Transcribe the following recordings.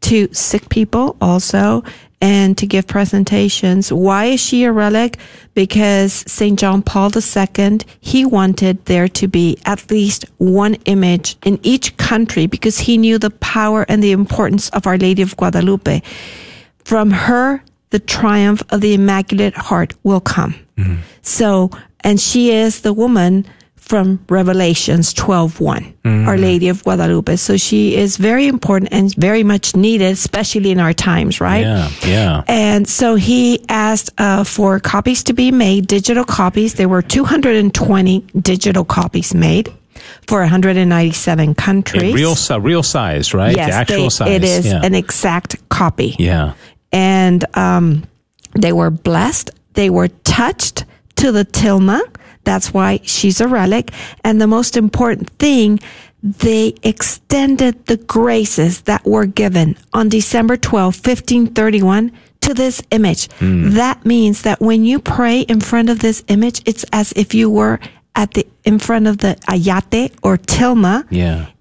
to sick people also, and to give presentations. Why is she a relic? Because St. John Paul II, he wanted there to be at least one image in each country, because he knew the power and the importance of Our Lady of Guadalupe. From her, the triumph of the Immaculate Heart will come. Mm-hmm. So, and she is the woman from Revelations 12:1, mm-hmm. Our Lady of Guadalupe. So she is very important and very much needed, especially in our times, right? Yeah, yeah. And so he asked for copies to be made, digital copies. There were 220 digital copies made for 197 countries. Real size, right? Yes, the actual size. It is an exact copy. Yeah. And they were blessed. They were touched to the Tilma. That's why she's a relic. And the most important thing, they extended the graces that were given on December 12, 1531 to this image. Mm. That means that when you pray in front of this image, it's as if you were in front of the Ayate or Tilma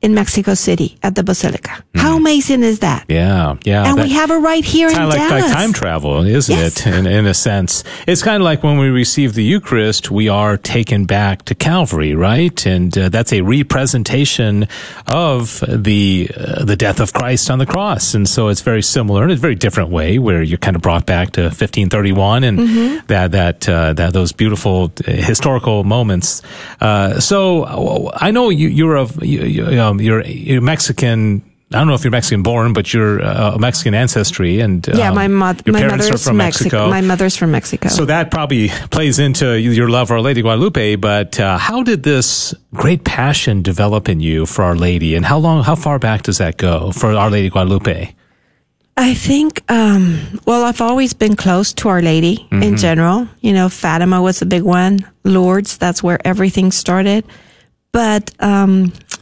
in Mexico City at the Basilica. Mm. How amazing is that? Yeah, yeah. And we have it right here in Dallas. It's kind of like time travel, isn't it? In a sense. It's kind of like when we receive the Eucharist, we are taken back to Calvary, right? And that's a representation of the death of Christ on the cross. And so it's very similar in a very different way, where you're kind of brought back to 1531 and that those beautiful historical moments. So I know you're Mexican. I don't know if you're Mexican born, but you're Mexican ancestry, and your parents are from Mexico. My mother's from Mexico, so that probably plays into your love for Our Lady Guadalupe. But how did this great passion develop in you for Our Lady, and how far back does that go for Our Lady Guadalupe? I think, I've always been close to Our Lady in general. You know, Fatima was a big one. Lourdes, that's where everything started. But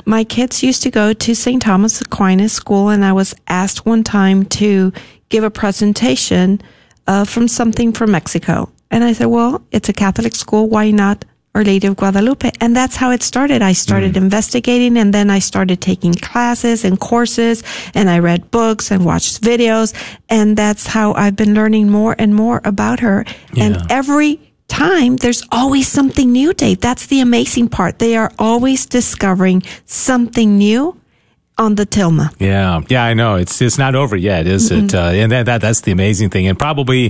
my kids used to go to St. Thomas Aquinas School, and I was asked one time to give a presentation from something from Mexico. And I said, well, it's a Catholic school. Why not Our Lady of Guadalupe? And that's how it started. I started investigating, and then I started taking classes and courses, and I read books and watched videos, and that's how I've been learning more and more about her. Yeah. And every time, there's always something new, Dave. That's the amazing part. They are always discovering something new on the Tilma. Yeah. Yeah, I know. It's not over yet, is it? And that's the amazing thing. And probably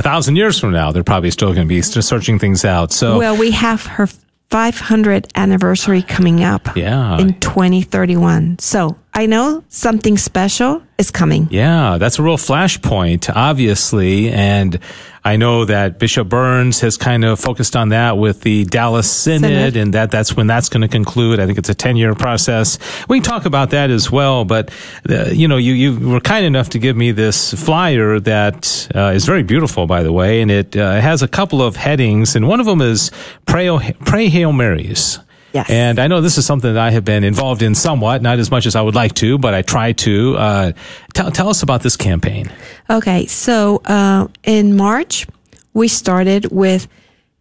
1,000 years from now, they're probably still going to be searching things out. So, well, we have her 500th anniversary coming up in 2031. So I know something special is coming. Yeah, that's a real flashpoint, obviously. And I know that Bishop Burns has kind of focused on that with the Dallas Synod. And that's when that's going to conclude. I think it's a 10-year process. We can talk about that as well, but you were kind enough to give me this flyer that is very beautiful, by the way, and it has a couple of headings, and one of them is Pray Hail Marys. Yes. And I know this is something that I have been involved in somewhat, not as much as I would like to, but I try to. Tell us about this campaign. Okay, so in March, we started with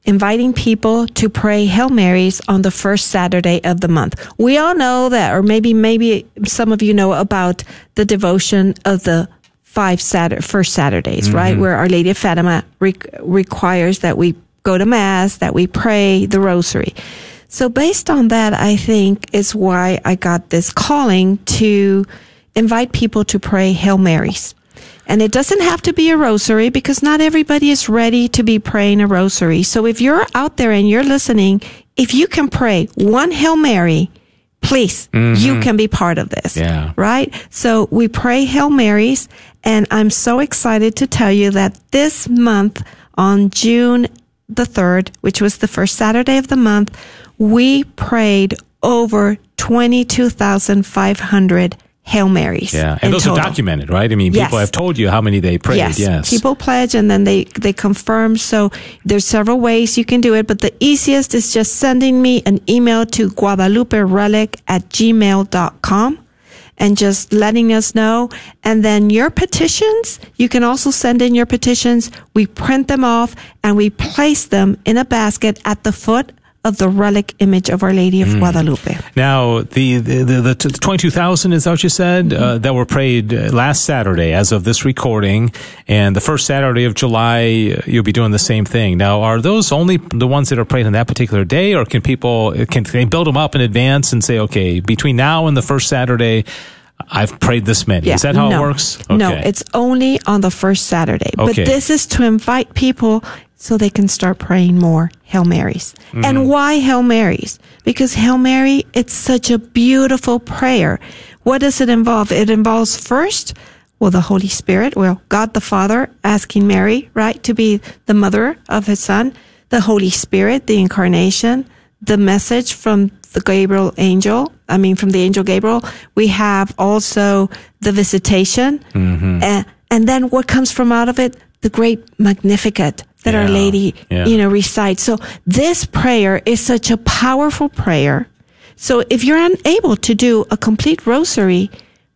inviting people to pray Hail Marys on the first Saturday of the month. We all know that, or maybe some of you know about the devotion of the first Saturdays, right? Where Our Lady of Fatima requires that we go to Mass, that we pray the Rosary. So based on that, I think is why I got this calling to invite people to pray Hail Marys. And it doesn't have to be a rosary, because not everybody is ready to be praying a rosary. So if you're out there and you're listening, if you can pray one Hail Mary, please, you can be part of this, right? So we pray Hail Marys, and I'm so excited to tell you that this month on June the 3rd, which was the first Saturday of the month, we prayed over 22,500 Hail Marys. Yeah, and those total are documented, right? I mean, people have told you how many they prayed. Yes, people pledge, and then they confirm. So there's several ways you can do it, but the easiest is just sending me an email to guadaluperelic@gmail.com. and just letting us know. And then your petitions, you can also send in your petitions. We print them off, and we place them in a basket at the foot of the relic image of Our Lady of Guadalupe. Now, the 22,000, is that what you said, that were prayed last Saturday as of this recording, and the first Saturday of July, you'll be doing the same thing. Now, are those only the ones that are prayed on that particular day, or can people, can they build them up in advance and say, okay, between now and the first Saturday, I've prayed this many. Yeah, is that how it works? Okay. No, it's only on the first Saturday. Okay. But this is to invite people so they can start praying more Hail Marys. Mm. And why Hail Marys? Because Hail Mary, it's such a beautiful prayer. What does it involve? It involves first, well, the Holy Spirit, well, God the Father asking Mary, right, to be the mother of his son, the Holy Spirit, the incarnation, the message from the Gabriel angel, from the angel Gabriel. We have also the visitation. Mm-hmm. And then what comes from out of it? The great Magnificat that Our Lady, recites. So this prayer is such a powerful prayer. So if you're unable to do a complete rosary,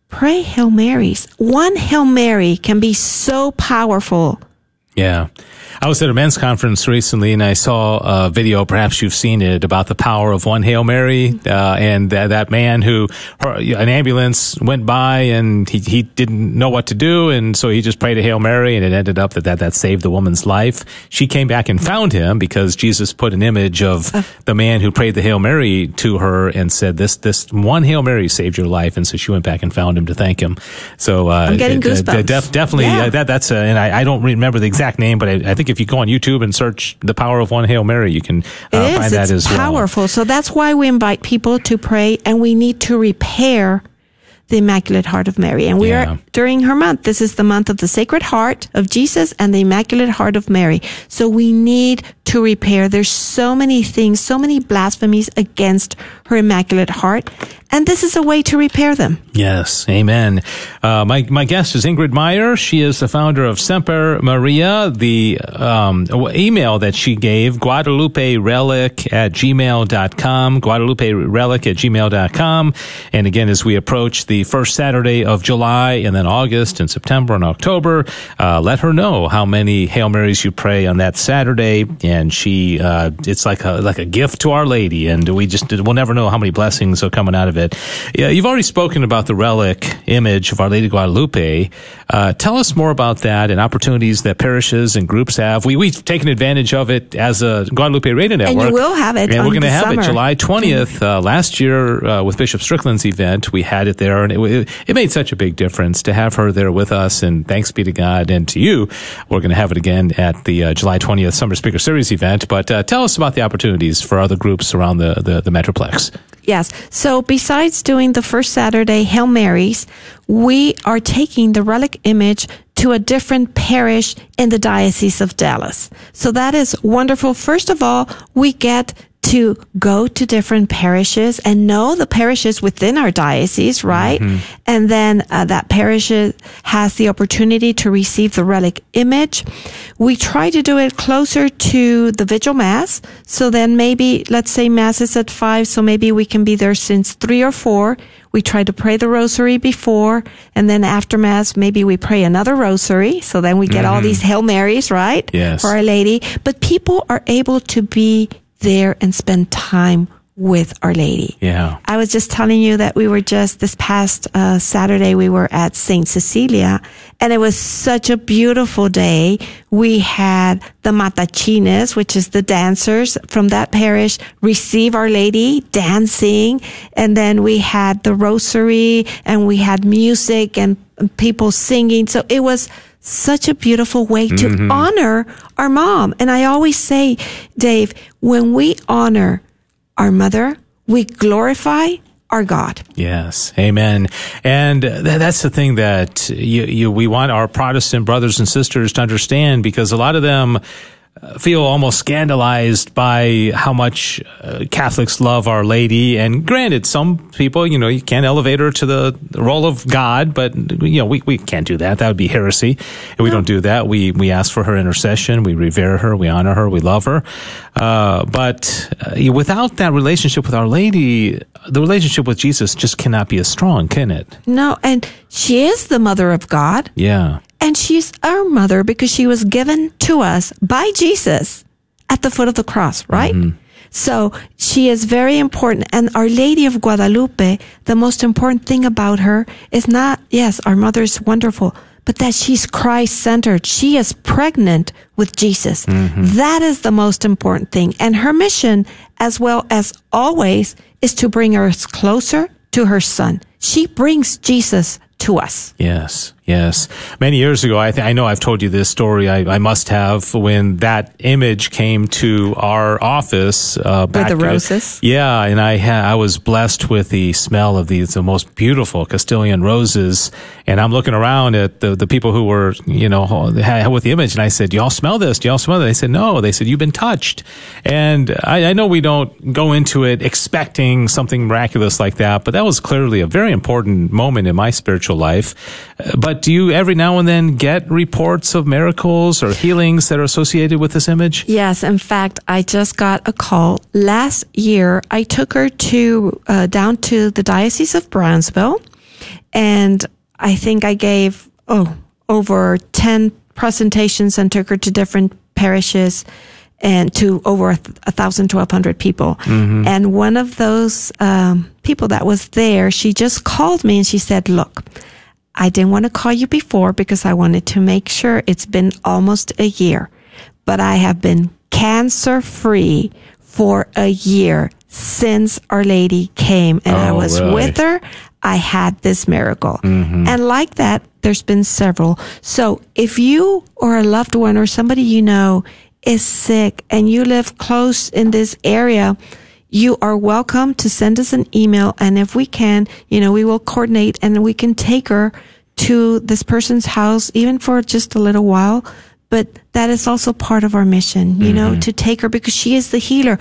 pray Hail Marys. One Hail Mary can be so powerful. Yeah. I was at a men's conference recently, and I saw a video, perhaps you've seen it, about the power of one Hail Mary, and that man who, an ambulance went by, and he didn't know what to do, and so he just prayed a Hail Mary, and it ended up that saved the woman's life. She came back and found him because Jesus put an image of the man who prayed the Hail Mary to her and said, this one Hail Mary saved your life, and so she went back and found him to thank him. So I'm getting goosebumps. Definitely, yeah. That's and I don't remember the exact name, but I think if you go on YouTube and search the power of one Hail Mary, you can find that as well. It's powerful. So that's why we invite people to pray, and we need to repair the Immaculate Heart of Mary. And we are during her month. This is the month of the Sacred Heart of Jesus and the Immaculate Heart of Mary. So we need to repair. There's so many things, so many blasphemies against her Immaculate Heart. And this is a way to repair them. Yes, amen. My guest is Ingrid Meyer. She is the founder of Semper Maria. The email that she gave, guadaluperelic@gmail.com, guadaluperelic@gmail.com. And again, as we approach the first Saturday of July and then August and September and October, let her know how many Hail Marys you pray on that Saturday. And she, it's like a gift to Our Lady. And we'll never know how many blessings are coming out of it. Yeah, you've already spoken about the relic image of Our Lady of Guadalupe. Tell us more about that and opportunities that parishes and groups have. We've taken advantage of it as a Guadalupe Radio Network. And you will have it. And we're going to have it July 20th. Last year with Bishop Strickland's event, we had it there, and it made such a big difference to have her there with us. And thanks be to God and to you. We're going to have it again at the July 20th Summer Speaker Series event. But tell us about the opportunities for other groups around the Metroplex. Yes. So besides doing the first Saturday Hail Marys, we are taking the relic image to a different parish in the Diocese of Dallas. So that is wonderful. First of all, we get to go to different parishes and know the parishes within our diocese, right? Mm-hmm. And then that parish has the opportunity to receive the relic image. We try to do it closer to the vigil mass. So then maybe, let's say mass is at 5, so maybe we can be there since 3 or 4. We try to pray the rosary before, and then after mass, maybe we pray another rosary. So then we get all these Hail Marys, right? Yes. For Our Lady. But people are able to be there and spend time with Our Lady. Yeah. I was just telling you that we were just this past Saturday, we were at St. Cecilia, and it was such a beautiful day. We had the matachines, which is the dancers from that parish, receive Our Lady dancing, and then we had the rosary, and we had music and people singing. So it was such a beautiful way to honor our mom. And I always say, Dave, when we honor our mother, we glorify our God. Yes. Amen. And that's the thing that we want our Protestant brothers and sisters to understand, because a lot of them feel almost scandalized by how much Catholics love Our Lady. And granted, some people, you can't elevate her to the role of God, but, we can't do that. That would be heresy. And we don't do that. We ask for her intercession. We revere her. We honor her. We love her. But without that relationship with Our Lady, the relationship with Jesus just cannot be as strong, can it? No. And she is the mother of God. Yeah. And she's our mother because she was given to us by Jesus at the foot of the cross, right? Mm-hmm. So she is very important. And Our Lady of Guadalupe, the most important thing about her is not, yes, our mother is wonderful, but that she's Christ-centered. She is pregnant with Jesus. Mm-hmm. That is the most important thing. And her mission, as well as always, is to bring us closer to her son. She brings Jesus to us. Yes, yes. Many years ago, I know I've told you this story. I must have, when that image came to our office. With the roses? Yeah, and I was blessed with the smell of the most beautiful Castilian roses. And I'm looking around at the people who were, with the image. And I said, "Do y'all smell this? Do y'all smell that?" They said, "No." They said, "You've been touched." And I know we don't go into it expecting something miraculous like that, but that was clearly a very important moment in my spiritual life. But do you every now and then get reports of miracles or healings that are associated with this image? Yes. In fact, I just got a call last year. I took her to down to the Diocese of Brownsville, and I think I gave over 10 presentations and took her to different parishes and to over 1,200 people. Mm-hmm. And one of those people that was there, she just called me and she said, "Look, I didn't want to call you before because I wanted to make sure. It's been almost a year, but I have been cancer-free for a year since Our Lady came. And I was really with her. I had this miracle." Mm-hmm. And like that, there's been several. So if you or a loved one or somebody you know is sick and you live close in this area, you are welcome to send us an email. And if we can, we will coordinate and we can take her to this person's house, even for just a little while. But that is also part of our mission, mm-hmm. to take her, because she is the healer.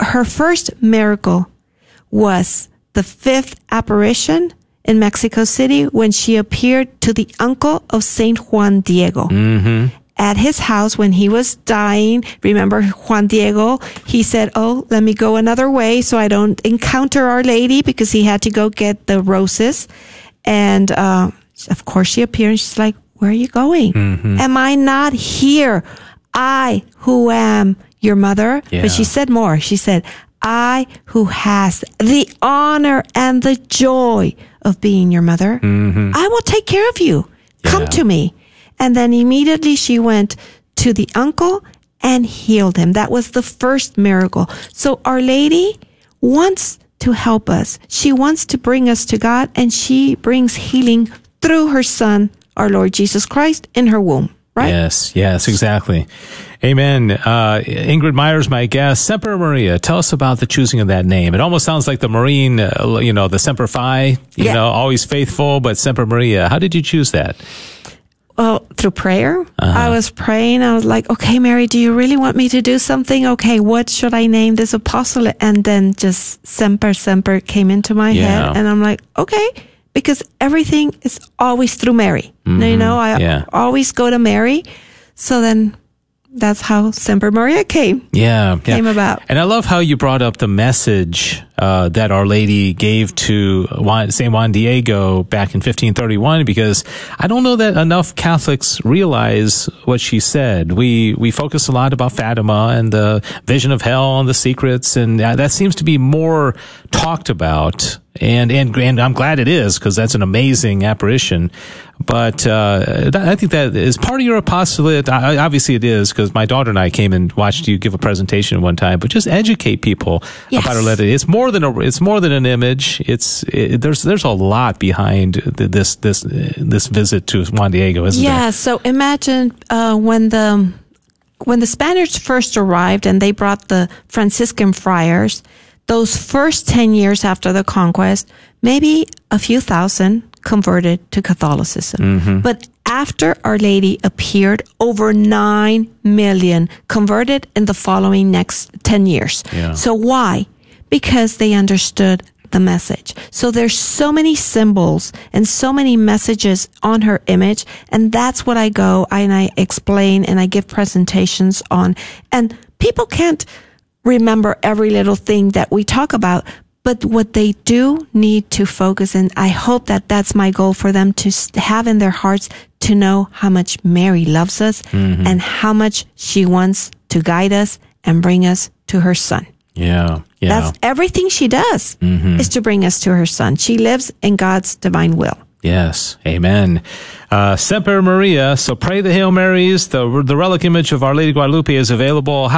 Her first miracle was the 5th apparition in Mexico City, when she appeared to the uncle of Saint Juan Diego. Mm-hmm. At his house when he was dying. Remember Juan Diego? He said, "Let me go another way so I don't encounter Our Lady," because he had to go get the roses. And of course she appeared and she's like, "Where are you going? Mm-hmm. Am I not here? I who am your mother." Yeah. But she said more. She said, "I who has the honor and the joy of being your mother, mm-hmm. I will take care of you. Yeah. Come to me." And then immediately she went to the uncle and healed him. That was the first miracle. So Our Lady wants to help us. She wants to bring us to God, and she brings healing through her son, our Lord Jesus Christ, in her womb. Right? Yes, yes, exactly. Amen. Ingrid Meyer's my guest. Semper Maria, tell us about the choosing of that name. It almost sounds like the Marine, the Semper Fi, always faithful, but Semper Maria. How did you choose that? Well, through prayer. Uh-huh. I was praying. I was like, "Okay, Mary, do you really want me to do something? Okay, what should I name this apostolate?" And then just Semper came into my head. And I'm like, okay, because everything is always through Mary. Mm-hmm. I always go to Mary. So then that's how Semper Maria came. Yeah. Came about. And I love how you brought up the message that Our Lady gave to Saint Juan Diego back in 1531, because I don't know that enough Catholics realize what she said. We focus a lot about Fatima and the vision of hell and the secrets, and that seems to be more talked about. And I'm glad it is, because that's an amazing apparition. But I think that is part of your apostolate. Obviously it is, because my daughter and I came and watched you give a presentation one time. But just educate people about Our Lady. It's more than an image. There's a lot behind this visit to Juan Diego, isn't there? Yeah. So imagine when the Spaniards first arrived and they brought the Franciscan friars. Those first 10 years after the conquest, maybe a few thousand converted to Catholicism. Mm-hmm. But after Our Lady appeared, over 9 million converted in the following next 10 years. Yeah. So why? Because they understood the message. So there's so many symbols and so many messages on her image. And that's what I go and I explain and I give presentations on. And people can't remember every little thing that we talk about, but what they do need to focus, and I hope that that's my goal for them, to have in their hearts to know how much Mary loves us, mm-hmm. and how much she wants to guide us and bring us to her son. Yeah. That's everything she does is to bring us to her son. She lives in God's divine will. Yes. Amen. Semper Maria. So pray the Hail Marys. The relic image of Our Lady Guadalupe is available.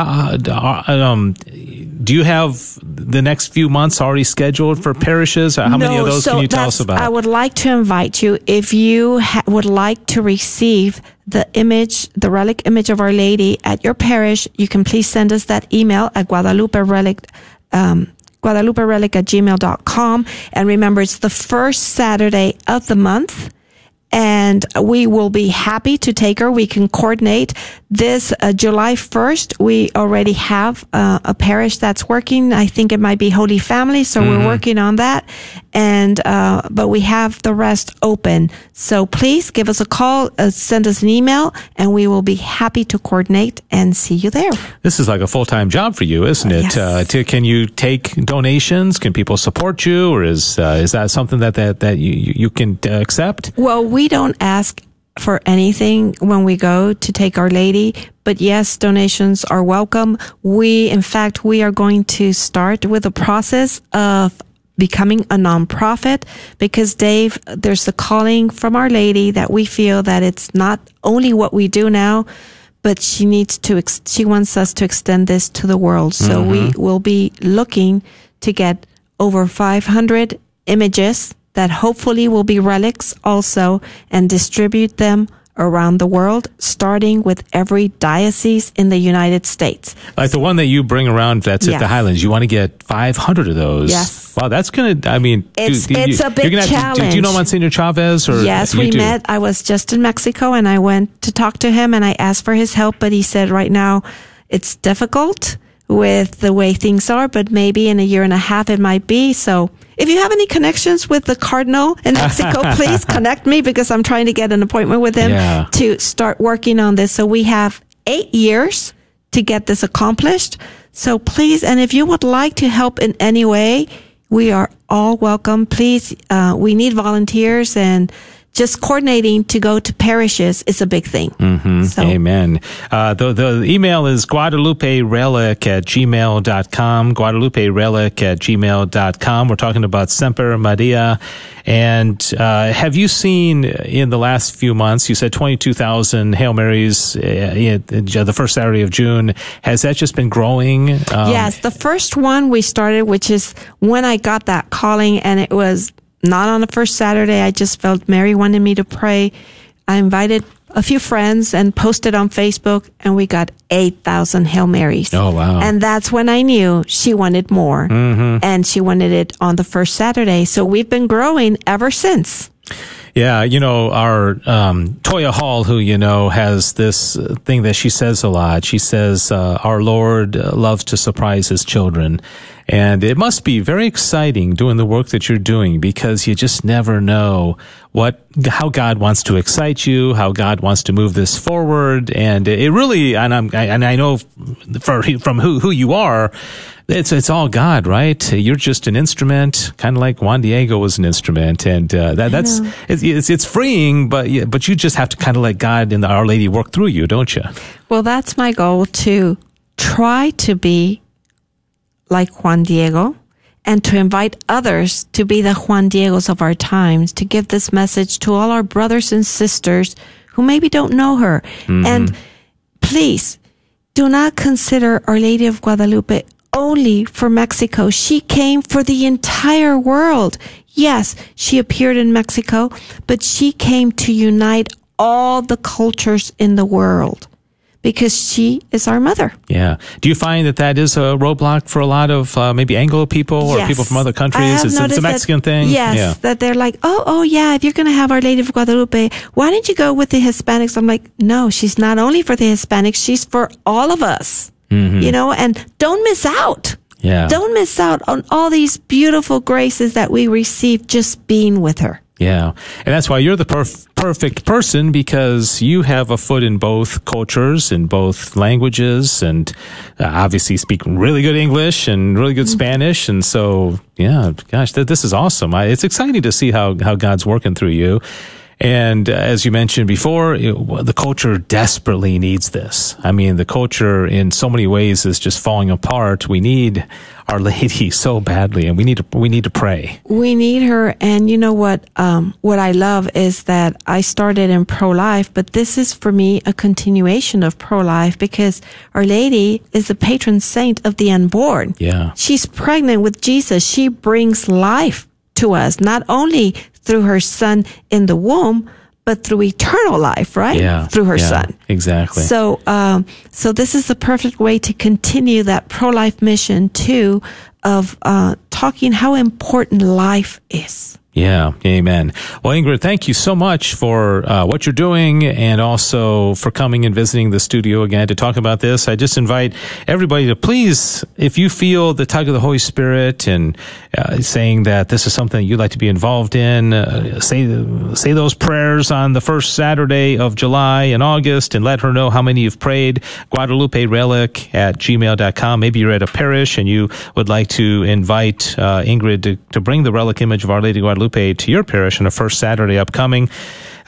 Do you have the next few months already scheduled for parishes? How many of those can you tell us about? I would like to invite you, if you would like to receive the image, the relic image of Our Lady at your parish, you can please send us that email at guadaluperelic@gmail.com. And remember, it's the first Saturday of the month, and we will be happy to take her. We can coordinate this. July 1st, we already have a parish that's working. I think it might be Holy Family, so we're working on that. And but we have the rest open. So please give us a call, send us an email, and we will be happy to coordinate and see you there. This is like a full-time job for you, isn't it? Yes. Can you take donations? Can people support you? Or is that something that you can accept? Well, we don't ask for anything when we go to take Our Lady, but yes, donations are welcome. In fact, we are going to start with a process of becoming a nonprofit, because Dave, there's the calling from Our Lady that we feel that it's not only what we do now, but she wants us to extend this to the world. So we will be looking to get over 500 images that hopefully will be relics also, and distribute them around the world, starting with every diocese in the United States. Like the one that you bring around that's at the Highlands, you want to get 500 of those. Yes. Wow, that's going to, it's a big challenge. Do you know Monsignor Chavez? Yes, we met. I was just in Mexico, and I went to talk to him, and I asked for his help, but he said right now it's difficult with the way things are, but maybe in a year and a half it might be. So if you have any connections with the Cardinal in Mexico, please connect me, because I'm trying to get an appointment with him to start working on this. So we have 8 years to get this accomplished. So please, and if you would like to help in any way, we are all welcome. Please, we need volunteers, and just coordinating to go to parishes is a big thing. Amen. The email is guadaluperelic@gmail.com, guadaluperelic@gmail.com. We're talking about Semper Maria. And have you seen in the last few months, you said 22,000 Hail Marys the first Saturday of June. Has that just been growing? Yes, the first one we started, which is when I got that calling, and it was not on the first Saturday. I just felt Mary wanted me to pray. I invited a few friends and posted on Facebook, and we got 8,000 Hail Marys. Oh, wow. And that's when I knew she wanted more, and she wanted it on the first Saturday. So we've been growing ever since. Yeah, our Toya Hall, who has this thing that she says a lot. She says, our Lord loves to surprise his children. And it must be very exciting doing the work that you're doing, because you just never know how God wants to excite you, how God wants to move this forward. And it really, and I know from who you are, it's all God, right? You're just an instrument, kind of like Juan Diego was an instrument, and that's freeing. But you just have to kind of let God and Our Lady work through you, don't you? Well, that's my goal, to try to be like Juan Diego, and to invite others to be the Juan Diegos of our times, to give this message to all our brothers and sisters who maybe don't know her. And please do not consider Our Lady of Guadalupe only for Mexico. She came for the entire world. Yes, she appeared in Mexico, but she came to unite all the cultures in the world, because she is our mother. Yeah. Do you find that is a roadblock for a lot of maybe Anglo people or people from other countries? It's a Mexican thing? Yes, that they're like, if you're going to have Our Lady of Guadalupe, why don't you go with the Hispanics? I'm like, no, she's not only for the Hispanics, she's for all of us, and don't miss out. Yeah. Don't miss out on all these beautiful graces that we receive just being with her. Yeah. And that's why you're the perfect person, because you have a foot in both cultures, in both languages, and obviously speak really good English and really good Spanish. And so, this is awesome. It's exciting to see how God's working through you. And as you mentioned before, the culture desperately needs this. I mean, the culture in so many ways is just falling apart. We need Our Lady so badly, and we need to pray. We need her. And you know what I love is that I started in pro-life, but this is for me a continuation of pro-life, because Our Lady is the patron saint of the unborn. Yeah. She's pregnant with Jesus. She brings life to us, not only through her son in the womb, but through eternal life, right? Yeah, through her son. Exactly. So, so this is the perfect way to continue that pro-life mission too, of, talking how important life is. Yeah. Amen. Well, Ingrid, thank you so much for, what you're doing, and also for coming and visiting the studio again to talk about this. I just invite everybody to please, if you feel the tug of the Holy Spirit and, saying that this is something you'd like to be involved in, say those prayers on the first Saturday of July and August, and let her know how many you've prayed. Guadalupe Relic at gmail.com. Maybe you're at a parish and you would like to invite, Ingrid to bring the relic image of Our Lady Guadalupe to your parish on the first Saturday upcoming.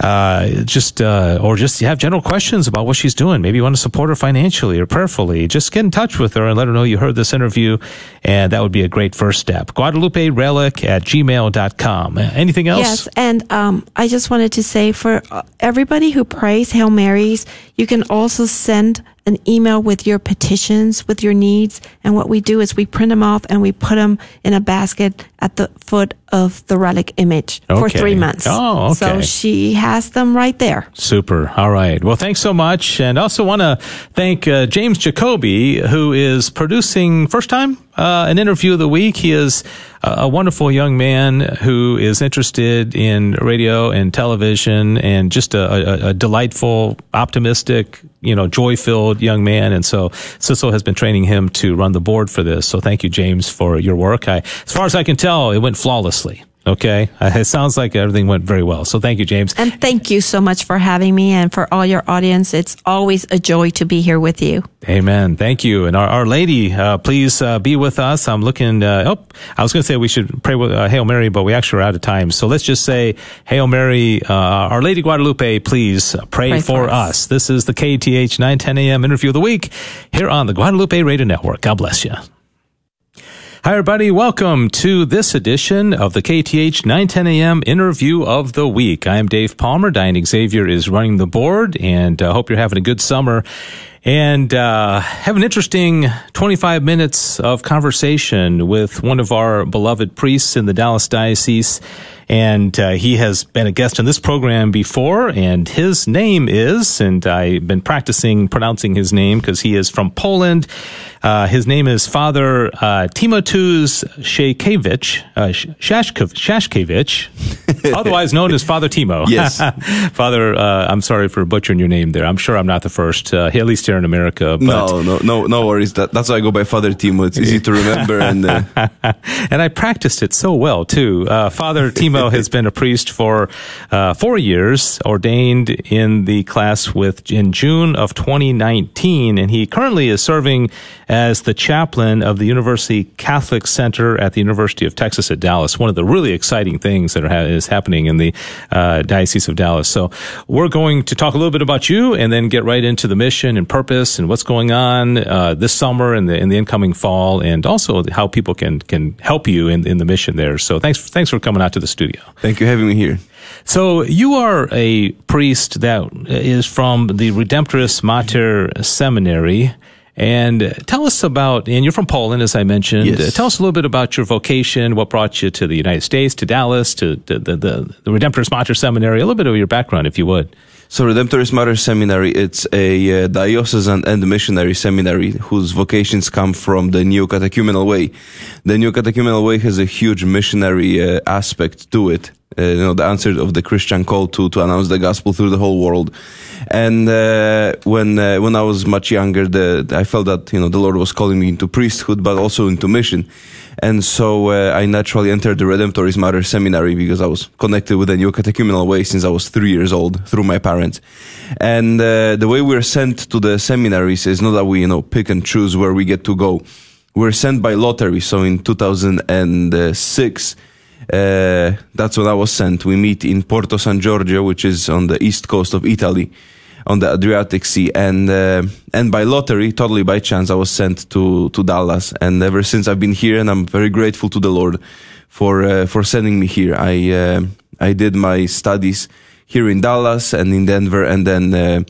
Or just you have general questions about what she's doing. Maybe you want to support her financially or prayerfully. Just get in touch with her and let her know you heard this interview, and that would be a great first step. Guadalupe Relic at gmail.com. Anything else? Yes, and I just wanted to say, for everybody who prays Hail Marys, you can also send an email with your petitions, with your needs, and what we do is we print them off and we put them in a basket at the foot of the relic image for 3 months. Oh, okay. So she has them right there. Super. All right. Well, thanks so much, and also want to thank James Jacoby, who is producing first time an interview of the week. He is a wonderful young man who is interested in radio and television, and just a delightful, optimistic, joy-filled young man. And so Cecil has been training him to run the board for this. So thank you, James, for your work. As far as I can tell, it went flawlessly. Okay. It sounds like everything went very well. So thank you, James. And thank you so much for having me, and for all your audience. It's always a joy to be here with you. Amen. Thank you. And Our Lady, please be with us. I'm looking, I was going to say we should pray with Hail Mary, but we actually are out of time. So let's just say, Hail Mary, Our Lady Guadalupe, please pray for us. This is the KATH 910 AM interview of the week here on the Guadalupe Radio Network. God bless you. Hi, everybody. Welcome to this edition of the KATH 910 AM Interview of the Week. I'm Dave Palmer. Diane Xavier is running the board, and I hope you're having a good summer. And have an interesting 25 minutes of conversation with one of our beloved priests in the Dallas Diocese. And he has been a guest on this program before, and his name is, and I've been practicing pronouncing his name because he is from Poland. His name is Father Timoteusz Szaszkiewicz, otherwise known as Father Timo. Yes. Father, I'm sorry for butchering your name there. I'm sure I'm not the first, at least here in America. But no worries. That's why I go by Father Timo. It's easy to remember. And I practiced it so well, too. Father Timo has been a priest for 4 years, ordained in the class in June of 2019, and he currently is serving as the chaplain of the University Catholic Center at the University of Texas at Dallas, one of the really exciting things that is happening in the Diocese of Dallas. So we're going to talk a little bit about you, and then get right into the mission and purpose and what's going on this summer and in the incoming fall, and also how people can help you in the mission there. So thanks for coming out to the studio. Thank you for having me here. So you are a priest that is from the Redemptoris Mater Seminary. And tell us about, and you're from Poland, as I mentioned. Yes. Tell us a little bit about your vocation, what brought you to the United States, to Dallas, to the Redemptoris Mater Seminary, a little bit of your background, if you would. So Redemptoris Mater Seminary, it's a diocesan and missionary seminary whose vocations come from the neocatechumenal way. The neocatechumenal way has a huge missionary aspect to it. The answer of the Christian call to announce the gospel through the whole world. And when I was much younger, I felt that the Lord was calling me into priesthood, but also into mission. And so I naturally entered the Redemptoris Mater Seminary because I was connected with the neocatechumenal way since I was 3 years old through my parents. And the way we're sent to the seminaries is not that we pick and choose where we get to go. We're sent by lottery. So in 2006. That's when I was sent. We meet in Porto San Giorgio, which is on the east coast of Italy, on the Adriatic Sea. And by lottery, totally by chance, I was sent to Dallas. And ever since I've been here, and I'm very grateful to the Lord for sending me here. I did my studies here in Dallas and in Denver, and then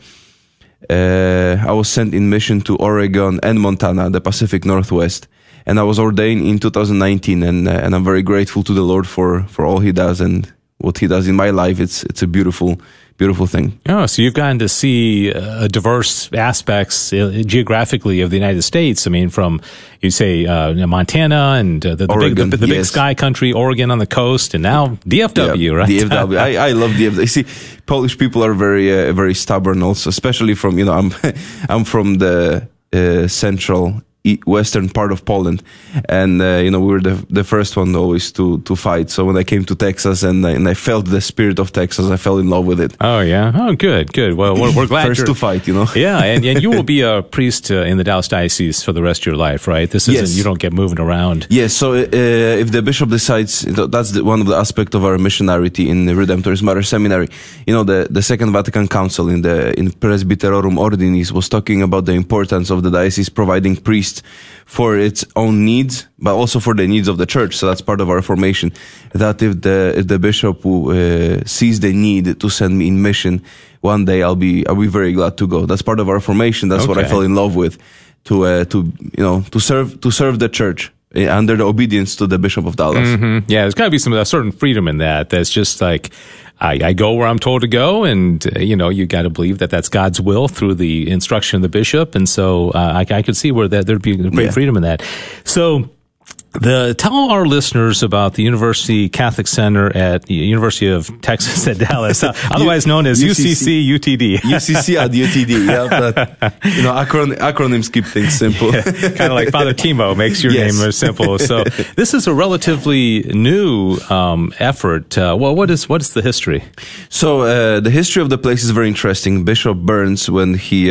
I was sent in mission to Oregon and Montana, the Pacific Northwest. And I was ordained in 2019, and I'm very grateful to the Lord for all He does and what He does in my life. It's a beautiful, beautiful thing. Oh, so you've gotten to see diverse aspects geographically of the United States. I mean, from, you say, Montana and Oregon, the big sky country, Oregon on the coast, and now DFW, yeah, right? DFW. I love DFW. You see, Polish people are very, very stubborn also, especially from, you know, I'm from the central western part of Poland, and you know, we were the first one always to fight. So when I came to Texas and I felt the spirit of Texas, I fell in love with it. Oh yeah, oh good. Well, we're glad first to fight, you know. Yeah, and you will be a priest in the Dallas Diocese for the rest of your life, right? This isn't, yes. You don't get moving around. Yes. So if the bishop decides, that's one of the aspects of our missionarity in the Redemptoris Mater Seminary. You know, the Second Vatican Council in Presbyterorum Ordinis was talking about the importance of the diocese providing priests for its own needs, but also for the needs of the church. So that's part of our formation, that if the bishop sees the need to send me in mission one day, I'll be very glad to go. That's part of our formation. That's okay. What I fell in love with, to serve the church under the obedience to the Bishop of Dallas. Mm-hmm. Yeah, there's got to be a certain freedom in that. That's just like, I go where I'm told to go, and, you know, you got to believe that that's God's will through the instruction of the bishop. And so I could see where there'd be great freedom in that. So tell our listeners about the University Catholic Center at University of Texas at Dallas, otherwise known as UCC UTD. UCC at UTD, yeah. But, you know, acronyms keep things simple. Yeah, kind of like Father Timo makes your name simple. So this is a relatively new effort. Well, what is the history? So the history of the place is very interesting. Bishop Burns, when he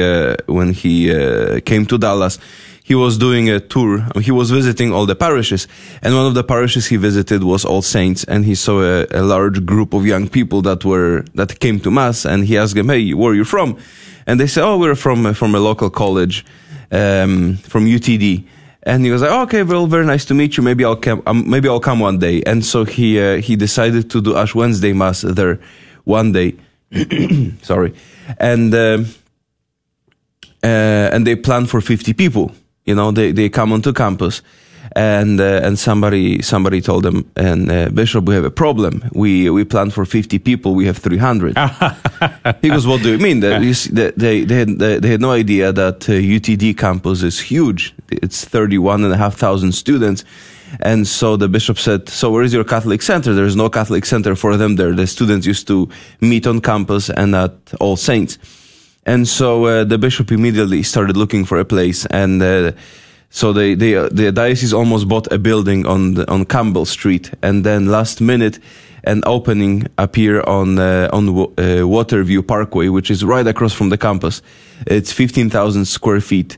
came to Dallas, he was doing a tour. He was visiting all the parishes, and one of the parishes he visited was All Saints, and he saw a large group of young people that came to mass, and he asked them, "Hey, where are you from?" And they said, "Oh, we're from a local college, from UTD." And he was like, "Okay, well, very nice to meet you. Maybe I'll come one day." And so he decided to do Ash Wednesday mass there one day. Sorry, and they planned for 50 people. You know, they come onto campus, and somebody told them, and Bishop, we have a problem. We planned for 50 people. We have 300. He goes, "What do you mean?" They had no idea that UTD campus is huge. It's 31,500 students. And so the bishop said, "So where is your Catholic center?" There is no Catholic center for them there. The students used to meet on campus and at All Saints. And so the bishop immediately started looking for a place, and so the diocese almost bought a building on Campbell Street, and then last minute an opening appeared on Waterview Parkway, which is right across from the campus. It's 15,000 square feet.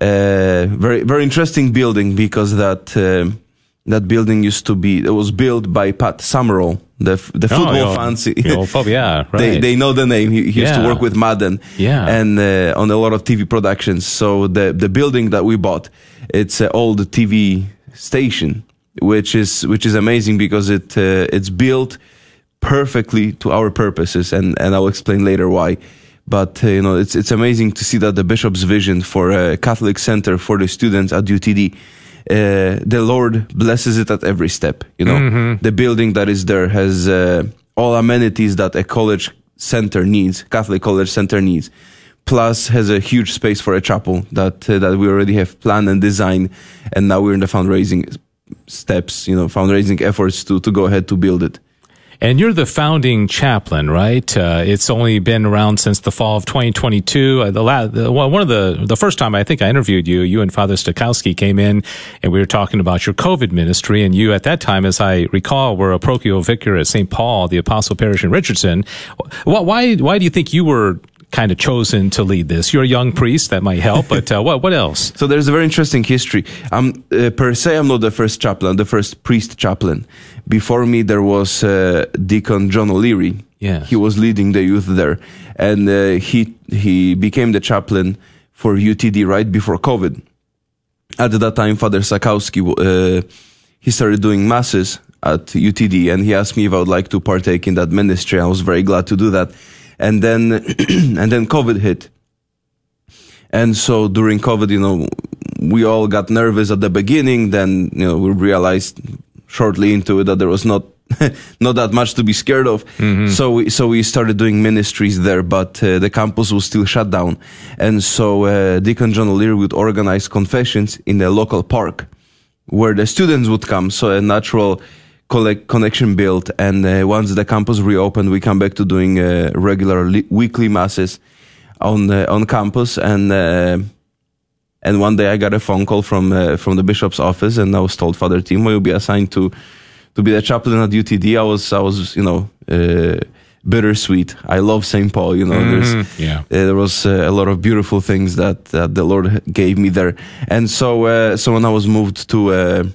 Very, very interesting building, because that building was built by Pat Summerall, the football fans. Yeah, right. They know the name. He used to work with Madden, and on a lot of TV productions. So the building that we bought, it's an old TV station, which is amazing, because it's built perfectly to our purposes, and I'll explain later why. But you know, it's amazing to see that the bishop's vision for a Catholic center for the students at UTD. The Lord blesses it at every step. You know, mm-hmm. The building that is there has all amenities that a Catholic college center needs. Plus, has a huge space for a chapel that we already have planned and designed, and now we're in the fundraising efforts to go ahead to build it. And you're the founding chaplain, right? It's only been around since the fall of 2022. The first time I think I interviewed you and Father Sakowski came in, and we were talking about your COVID ministry. And you, at that time, as I recall, were a parochial vicar at St. Paul the Apostle Parish in Richardson. Why do you think you were kind of chosen to lead this? You're a young priest, that might help, but what else? So there's a very interesting history. Per se, I'm not the first chaplain, the first priest chaplain. Before me, there was Deacon John O'Leary. Yeah. He was leading the youth there, and he became the chaplain for UTD right before COVID. At that time, Father Sakowski, he started doing masses at UTD, and he asked me if I would like to partake in that ministry. I was very glad to do that. And then, and then COVID hit. And so during COVID, you know, we all got nervous at the beginning. Then, you know, we realized shortly into it that there was not that much to be scared of. Mm-hmm. So we started doing ministries there, but the campus was still shut down. And so Deacon John O'Leary would organize confessions in a local park where the students would come. So a natural connection built. And once the campus reopened, we come back to doing regular weekly masses on campus. And one day I got a phone call from the bishop's office, and I was told, Father Timo, you'll be assigned to be the chaplain at UTD. I was, you know, bittersweet. I love St. Paul, you know. There was a lot of beautiful things that the Lord gave me there. And so when I was moved to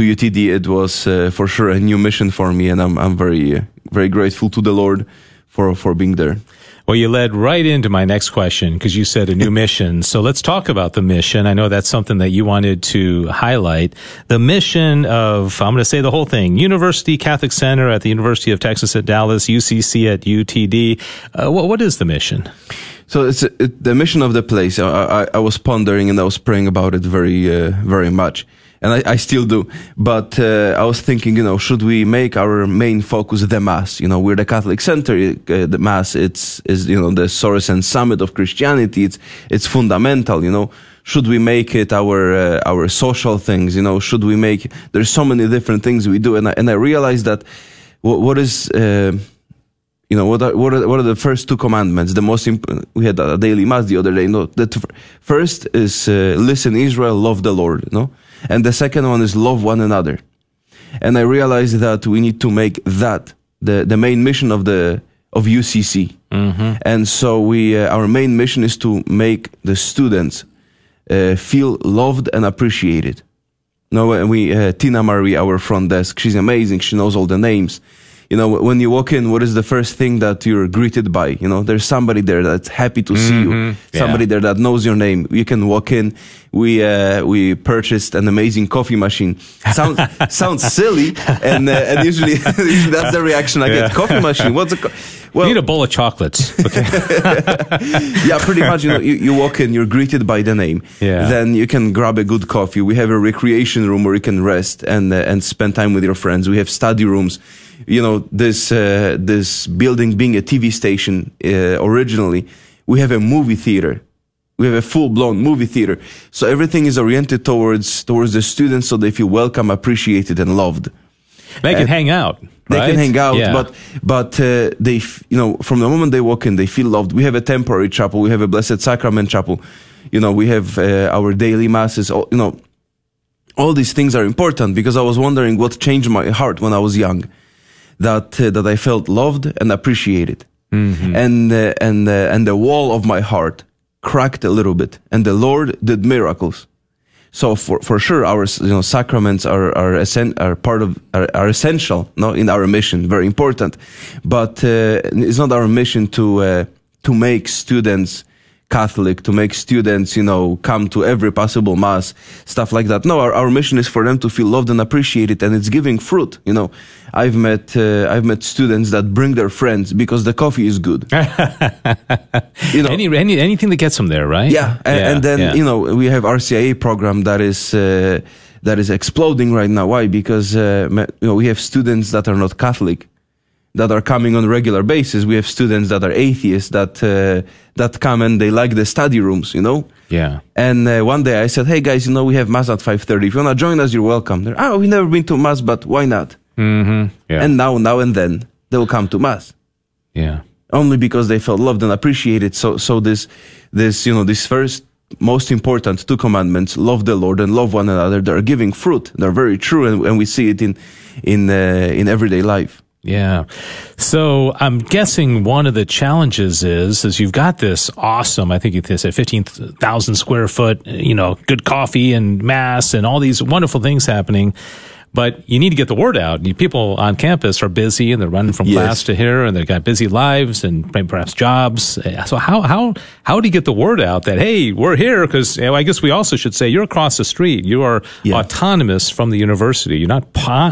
UTD, it was for sure a new mission for me, and I'm very very grateful to the Lord for being there. Well, you led right into my next question, because you said a new mission. So let's talk about the mission. I know that's something that you wanted to highlight. The mission of, I'm going to say the whole thing, University Catholic Center at the University of Texas at Dallas, UCC at UTD. What is the mission? So it's the mission of the place. I was pondering and I was praying about it very much. And I still do. But I was thinking, you know, should we make our main focus the Mass? You know, we're the Catholic Center. The Mass, it's you know, the source and summit of Christianity. It's fundamental, you know. Should we make it our social things? You know, should we make... There's so many different things we do. And I realized that what is... You know, what are the first two commandments? The most we had a daily mass the other day. No, first is listen, Israel, love the Lord. No, and the second one is love one another. And I realized that we need to make that the main mission of UCC. Mm-hmm. And so we our main mission is to make the students feel loved and appreciated. No, we Tina Marie, our front desk, she's amazing. She knows all the names. You know, when you walk in, what is the first thing that you're greeted by? You know, there's somebody there that's happy to see you. Yeah. Somebody there that knows your name. You can walk in. We purchased an amazing coffee machine. Sounds silly, and usually that's the reaction I get. Coffee machine. What's a well? You need a bowl of chocolates. Okay. Yeah, pretty much. You know, you walk in, you're greeted by the name. Yeah. Then you can grab a good coffee. We have a recreation room where you can rest and spend time with your friends. We have study rooms. You know, this building being a TV station originally, we have a movie theater. We have a full-blown movie theater. So everything is oriented towards the students, so they feel welcome, appreciated, and loved. They can hang out. They right? can hang out, yeah. but they, you know, from the moment they walk in, they feel loved. We have a temporary chapel. We have a Blessed Sacrament chapel. You know, we have our daily masses. You know, all these things are important, because I was wondering what changed my heart when I was young, that I felt loved and appreciated. Mm-hmm. And the wall of my heart cracked a little bit, and the Lord did miracles. So for sure, our, you know, sacraments are essential, no, in our mission, very important. But it's not our mission to make students Catholic, to make students, you know, come to every possible mass, stuff like that. No, our mission is for them to feel loved and appreciated, and it's giving fruit. You know, I've met students that bring their friends because the coffee is good. You know, anything that gets them there, right? Yeah, and then you know, we have RCIA program that is exploding right now. Why? Because you know, we have students that are not Catholic that are coming on a regular basis. We have students that are atheists that come and they like the study rooms, you know? Yeah. And one day I said, hey guys, you know, we have mass at 5:30. If you want to join us, you're welcome. They're, we've never been to mass, but why not? Mm-hmm. Yeah. And now and then they'll come to mass. Yeah. Only because they felt loved and appreciated. So this, you know, this first most important two commandments, love the Lord and love one another, they're giving fruit. They're very true, and we see it in everyday life. Yeah. So I'm guessing one of the challenges is you've got this awesome, I think they said 15,000 square foot, good coffee and mass and all these wonderful things happening. But you need to get the word out. People on campus are busy, and they're running from class to here, and they've got busy lives and perhaps jobs. So how do you get the word out that, hey, we're here? Because I guess we also should say you're across the street. You are autonomous from the university. You're not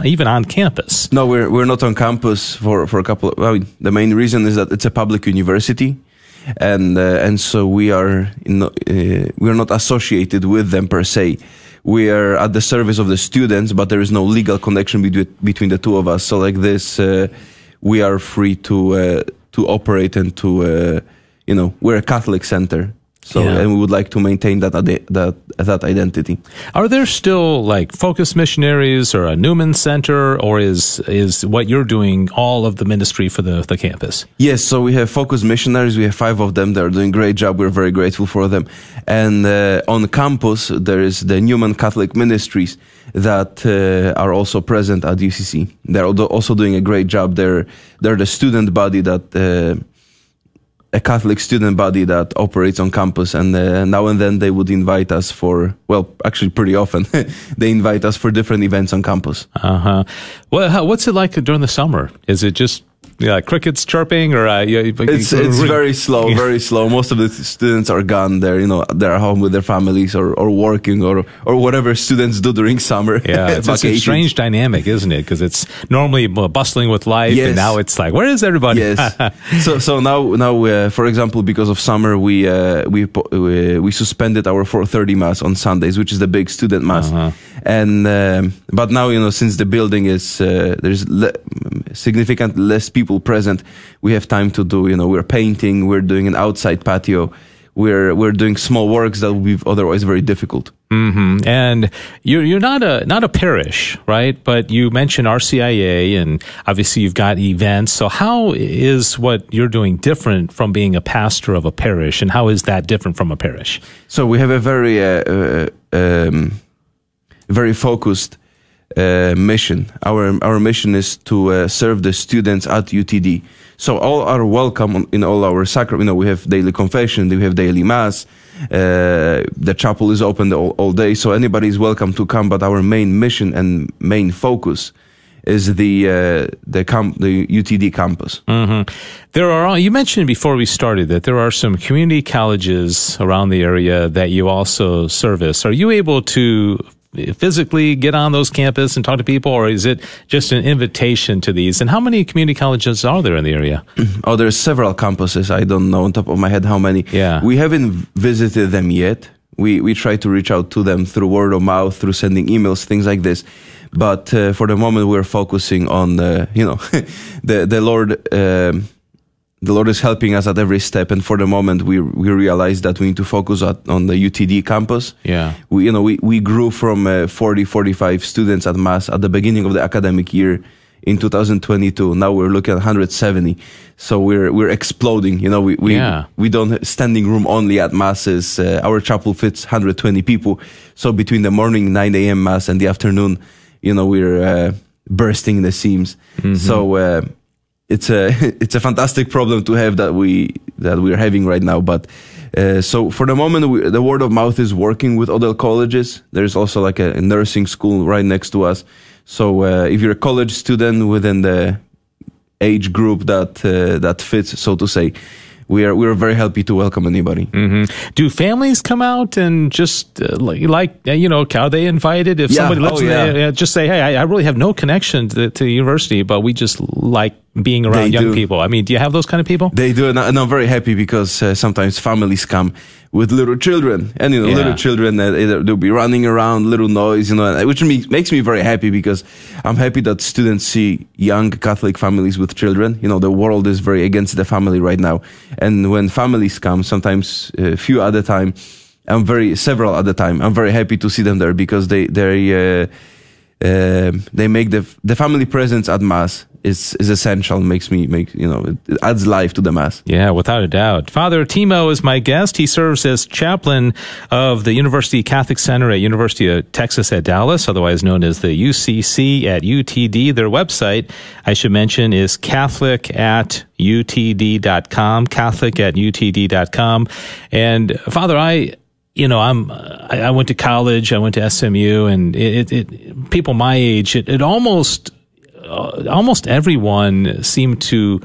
even on campus. No, we're not on campus for a couple of, the main reason is that it's a public university. And so we are we're not associated with them per se. We are at the service of the students, but there is no legal connection between the two of us. So like this, we are free to operate and to we're a Catholic center. So and we would like to maintain that identity. Are there still like Focus Missionaries or a Newman Center, or is what you're doing all of the ministry for the campus? Yes, so we have Focus Missionaries. We have 5 of them. They're doing a great job. We're very grateful for them. And on campus there is the Newman Catholic Ministries that are also present at UCC. They're also doing a great job. They're the student body that. A Catholic student body that operates on campus, and now and then they would invite us pretty often, they invite us for different events on campus. Uh-huh. Well, what's it like during the summer? Is it just crickets chirping, or it's very slow. Most of the students are gone. They're home with their families or working or whatever students do during summer. Yeah, it's a strange dynamic, isn't it? Because it's normally bustling with life, and now it's like, where is everybody? Yes. So now, for example, because of summer, we suspended our 4:30 mass on Sundays, which is the big student mass. Uh-huh. And but now since the building is there's significant less people present, we have time to do we're painting, we're doing an outside patio, we're doing small works that would be otherwise very difficult. Mm-hmm. And you're not a parish, right? But you mentioned RCIA, and obviously you've got events. So how is what you're doing different from being a pastor of a parish, and how is that different from a parish? So we have a very very focused mission. Our mission is to serve the students at UTD. So all are welcome in all our sacraments. We have daily confession, we have daily mass. The chapel is open all day, so anybody is welcome to come. But our main mission and main focus is the UTD campus. Mm-hmm. You mentioned before we started that there are some community colleges around the area that you also service. Are you able to physically get on those campus and talk to people, or is it just an invitation to these? And how many community colleges are there in the area? Oh, there's several campuses. I don't know on top of my head how many. Yeah. We haven't visited them yet. We try to reach out to them through word of mouth, through sending emails, things like this. But for the moment, we're focusing on the Lord. The Lord is helping us at every step, and for the moment, we realize that we need to focus on the UTD campus. Yeah, we grew from 45 students at Mass at the beginning of the academic year in 2022. Now we're looking at 170, so we're exploding. We don't standing room only at Masses. Our chapel fits 120 people, so between the morning 9 a.m. Mass and the afternoon, we're bursting the seams. Mm-hmm. So. It's a fantastic problem to have that we're having right now. But so for the moment, the word of mouth is working with other colleges. There's also like a nursing school right next to us. So if you're a college student within the age group that fits, so to say, we're very happy to welcome anybody. Mm-hmm. Do families come out and just are they invited? If somebody lives there, just say, hey, I really have no connection to the university, but we just like being around people. I mean, do you have those kind of people? They do, and I'm very happy because sometimes families come with little children, and little children, they'll be running around, little noise, which makes me very happy because I'm happy that students see young Catholic families with children. The world is very against the family right now, and when families come, sometimes a few at a time, several at a time, I'm very happy to see them there because they they make the family presence at Mass is essential. It adds life to the Mass. Yeah, without a doubt. Father Timo is my guest. He serves as chaplain of the University Catholic Center at University of Texas at Dallas, otherwise known as the UCC at UTD. Their website, I should mention, is catholic@utd.com, catholic@utd.com. And Father, I went to college, I went to SMU, and it people my age, almost everyone seemed to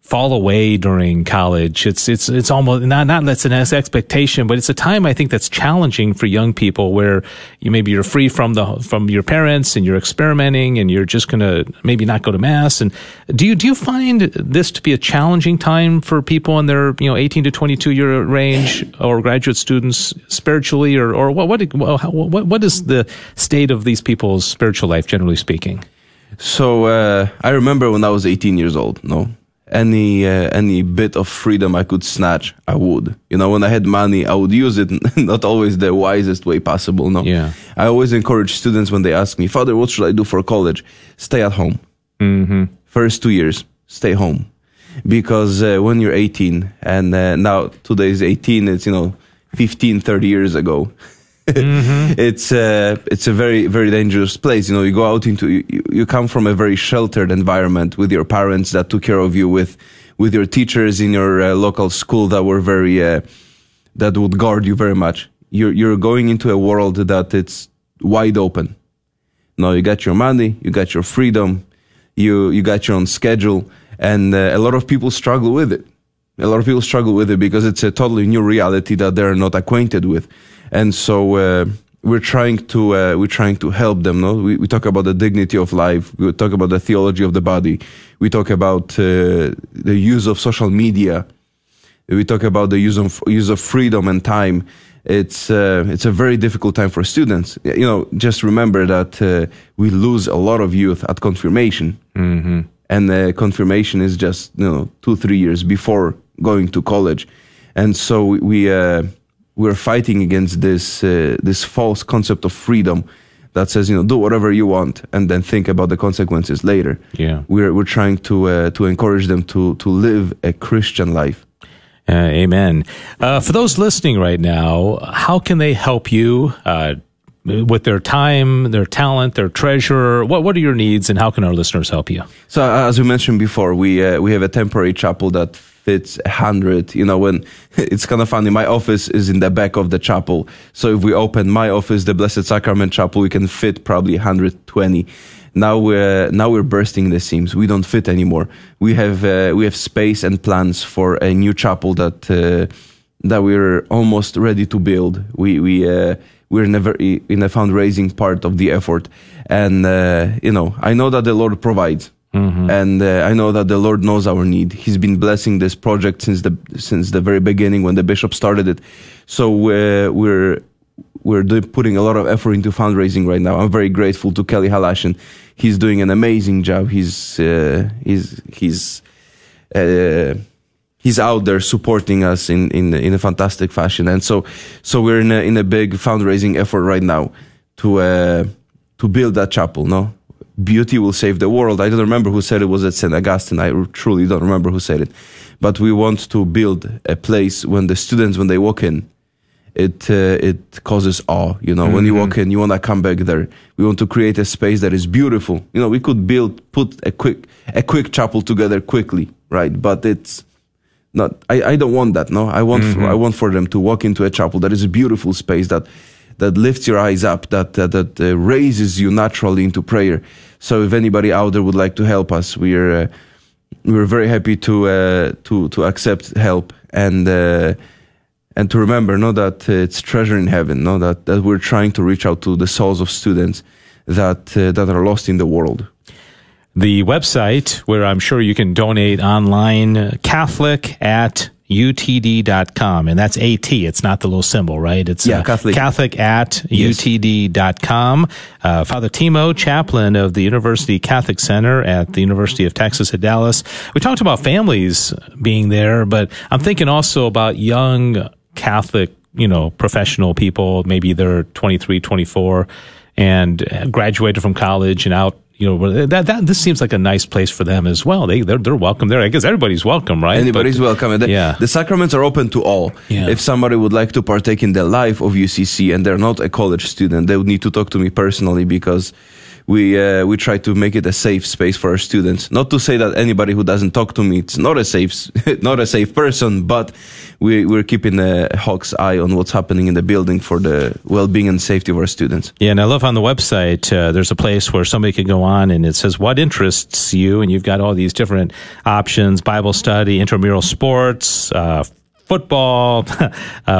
fall away during college. It's almost not that's an expectation, but it's a time I think that's challenging for young people, where you're free from your parents and you're experimenting and you're just going to maybe not go to Mass. And do you find this to be a challenging time for people in their 18 to 22 year range, or graduate students spiritually, or what is the state of these people's spiritual life, generally speaking? So I remember when I was 18 years old, any bit of freedom I could snatch, I would. When I had money, I would use it, not always the wisest way possible, no. Yeah. I always encourage students when they ask me, Father, what should I do for college? Stay at home. Mm-hmm. First 2 years, stay home. Because when you're 18, and now today's 18, it's, 15, 30 years ago. Mm-hmm. It's a very, very dangerous place. You go out you come from a very sheltered environment with your parents that took care of you, with your teachers in your local school that were very, that would guard you very much. You're going into a world that it's wide open. Now you got your money, you got your freedom, you got your own schedule, and a lot of people struggle with it. A lot of people struggle with it because it's a totally new reality that they're not acquainted with. And so we're trying to help them. No, we talk about the dignity of life. We talk about the theology of the body. We talk about the use of social media. We talk about the use of freedom and time. It's a very difficult time for students. Just remember that we lose a lot of youth at confirmation, mm-hmm. and confirmation is just 2-3 years before going to college, and so we. We're fighting against this false concept of freedom that says, do whatever you want and then think about the consequences later. Yeah, we're trying to encourage them to live a Christian life. Amen. For those listening right now, how can they help you with their time, their talent, their treasure? What are your needs, and how can our listeners help you? So, as we mentioned before, we have a temporary chapel that fits 100. When it's kind of funny, my office is in the back of the chapel. So if we open my office, the Blessed Sacrament Chapel, we can fit probably 120. Now we're bursting the seams. We don't fit anymore. We have space and plans for a new chapel that we're almost ready to build. We're never in a fundraising part of the effort, and I know that the Lord provides. Mm-hmm. And I know that the Lord knows our need. He's been blessing this project since the very beginning when the bishop started it. So we're putting a lot of effort into fundraising right now. I'm very grateful to Kelly Halashin. He's doing an amazing job. He's out there supporting us in a fantastic fashion. And so we're in a big fundraising effort right now to build that chapel. No. Beauty will save the world. I don't remember who said it, was at St. Augustine. I truly don't remember who said it. But we want to build a place when the students, when they walk in, it causes awe. Mm-hmm. When you walk in, you want to come back there. We want to create a space that is beautiful. We could put a quick chapel together quickly, right? But it's not. I don't want that. No, I want. Mm-hmm. I want for them to walk into a chapel that is a beautiful space that lifts your eyes up, that raises you naturally into prayer. So if anybody out there would like to help us, we're very happy to accept help, and to remember, that it's treasure in heaven, that we're trying to reach out to the souls of students that are lost in the world. The website, where I'm sure you can donate online, catholic@utd.com, and that's AT. It's not the little symbol, right? It's Catholic@utd.com. Father Timo, chaplain of the University Catholic Center at the University of Texas at Dallas. We talked about families being there, but I'm thinking also about young Catholic, professional people. Maybe they're 23, 24. and graduated from college and out. You know, that this seems like a nice place for them as well. They're welcome there. I guess everybody's welcome, right? Anybody's welcome. The sacraments are open to all. Yeah. If somebody would like to partake in the life of UCC and they're not a college student, they would need to talk to me personally, because we try to make it a safe space for our students. Not to say that anybody who doesn't talk to me it's not a safe person, but we're keeping a hawk's eye on what's happening in the building for the well-being and safety of our students. Yeah, and I love on the website, there's a place where somebody can go on and it says what interests you, and you've got all these different options: Bible study, intramural sports, football,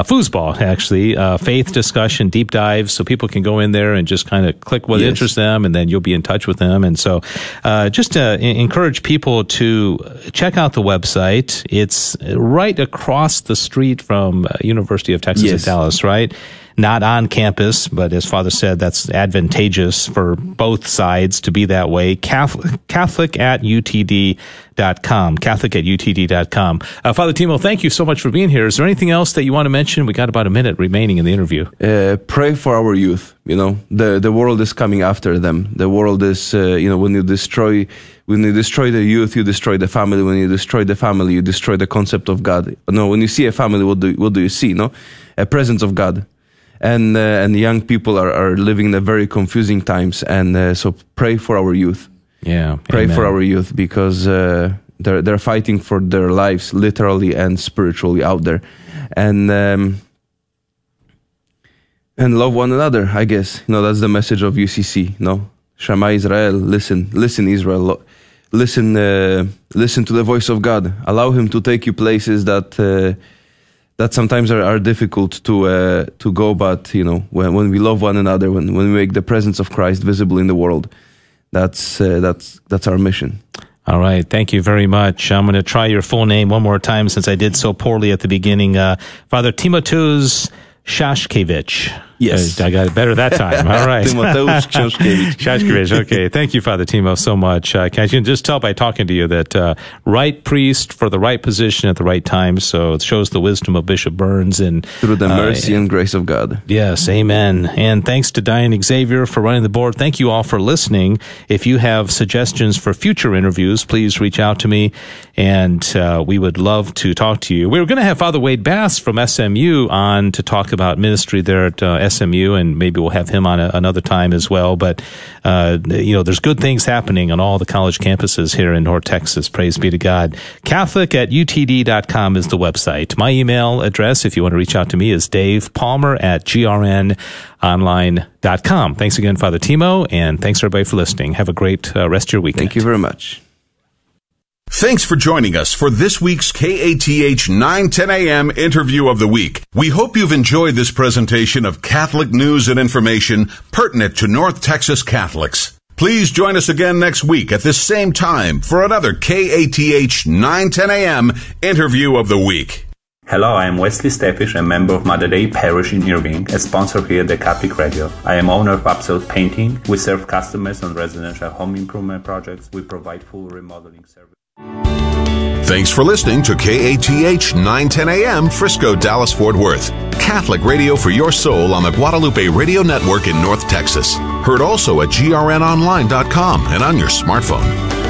foosball, actually, faith discussion, deep dives, so people can go in there and just kind of click what interests them, and then you'll be in touch with them. And so just to encourage people to check out the website. It's right across the street from University of Texas at Dallas, right? Not on campus, but as Father said, that's advantageous for both sides to be that way. Catholic at UTD.com. Catholic at UTD.com. Father Timo, thank you so much for being here. Is there anything else that you want to mention? We got about a minute remaining in the interview. Pray for our youth. You know, the world is coming after them. The world is, you know, when you destroy the youth, you destroy the family. When you destroy the family, you destroy the concept of God. No, when you see a family, what do you see? No, a presence of God. And young people are living in a very confusing times, and so pray for our youth. Yeah, pray for our youth, because they're fighting for their lives literally and spiritually out there, and love one another. I guess that's the message of UCC. No, Shema Israel, listen Israel, listen to the voice of God. Allow Him to take you places that sometimes are difficult to go, but you know, when we love one another, when we make the presence of Christ visible in the world, that's our mission. All right. Thank you very much. I'm going to try your full name one more time since I did so poorly at the beginning. Father Timoteusz Szaszkiewicz. Yes. I got it better that time. All right. Timoteusz Szaszkiewicz. Szaszkiewicz. Okay. Thank you, Father Timo, so much. I can just tell by talking to you that right priest for the right position at the right time. So it shows the wisdom of Bishop Burns. And through the mercy and grace of God. Yes. Amen. And thanks to Diane Xavier for running the board. Thank you all for listening. If you have suggestions for future interviews, please reach out to me, and we would love to talk to you. We were going to have Father Wade Bass from SMU on to talk about ministry there at SMU, and maybe we'll have him on another time as well. But, you know, there's good things happening on all the college campuses here in North Texas. Praise be to God. Catholic at UTD.com is the website. My email address, if you want to reach out to me, is davepalmer@grnonline.com. Thanks again, Father Timo, and thanks everybody for listening. Have a great rest of your weekend. Thank you very much. Thanks for joining us for this week's KATH 910 AM Interview of the Week. We hope you've enjoyed this presentation of Catholic news and information pertinent to North Texas Catholics. Please join us again next week at this same time for another KATH 910 AM Interview of the Week. Hello, I am Wesley Steffish, a member of Mother Day Parish in Irving, a sponsor here at the Catholic Radio. I am owner of Absolute Painting. We serve customers on residential home improvement projects. We provide full remodeling service. Thanks for listening to KATH 910 AM Frisco, Dallas, Fort Worth. Catholic radio for your soul on the Guadalupe Radio Network in North Texas. Heard also at grnonline.com and on your smartphone.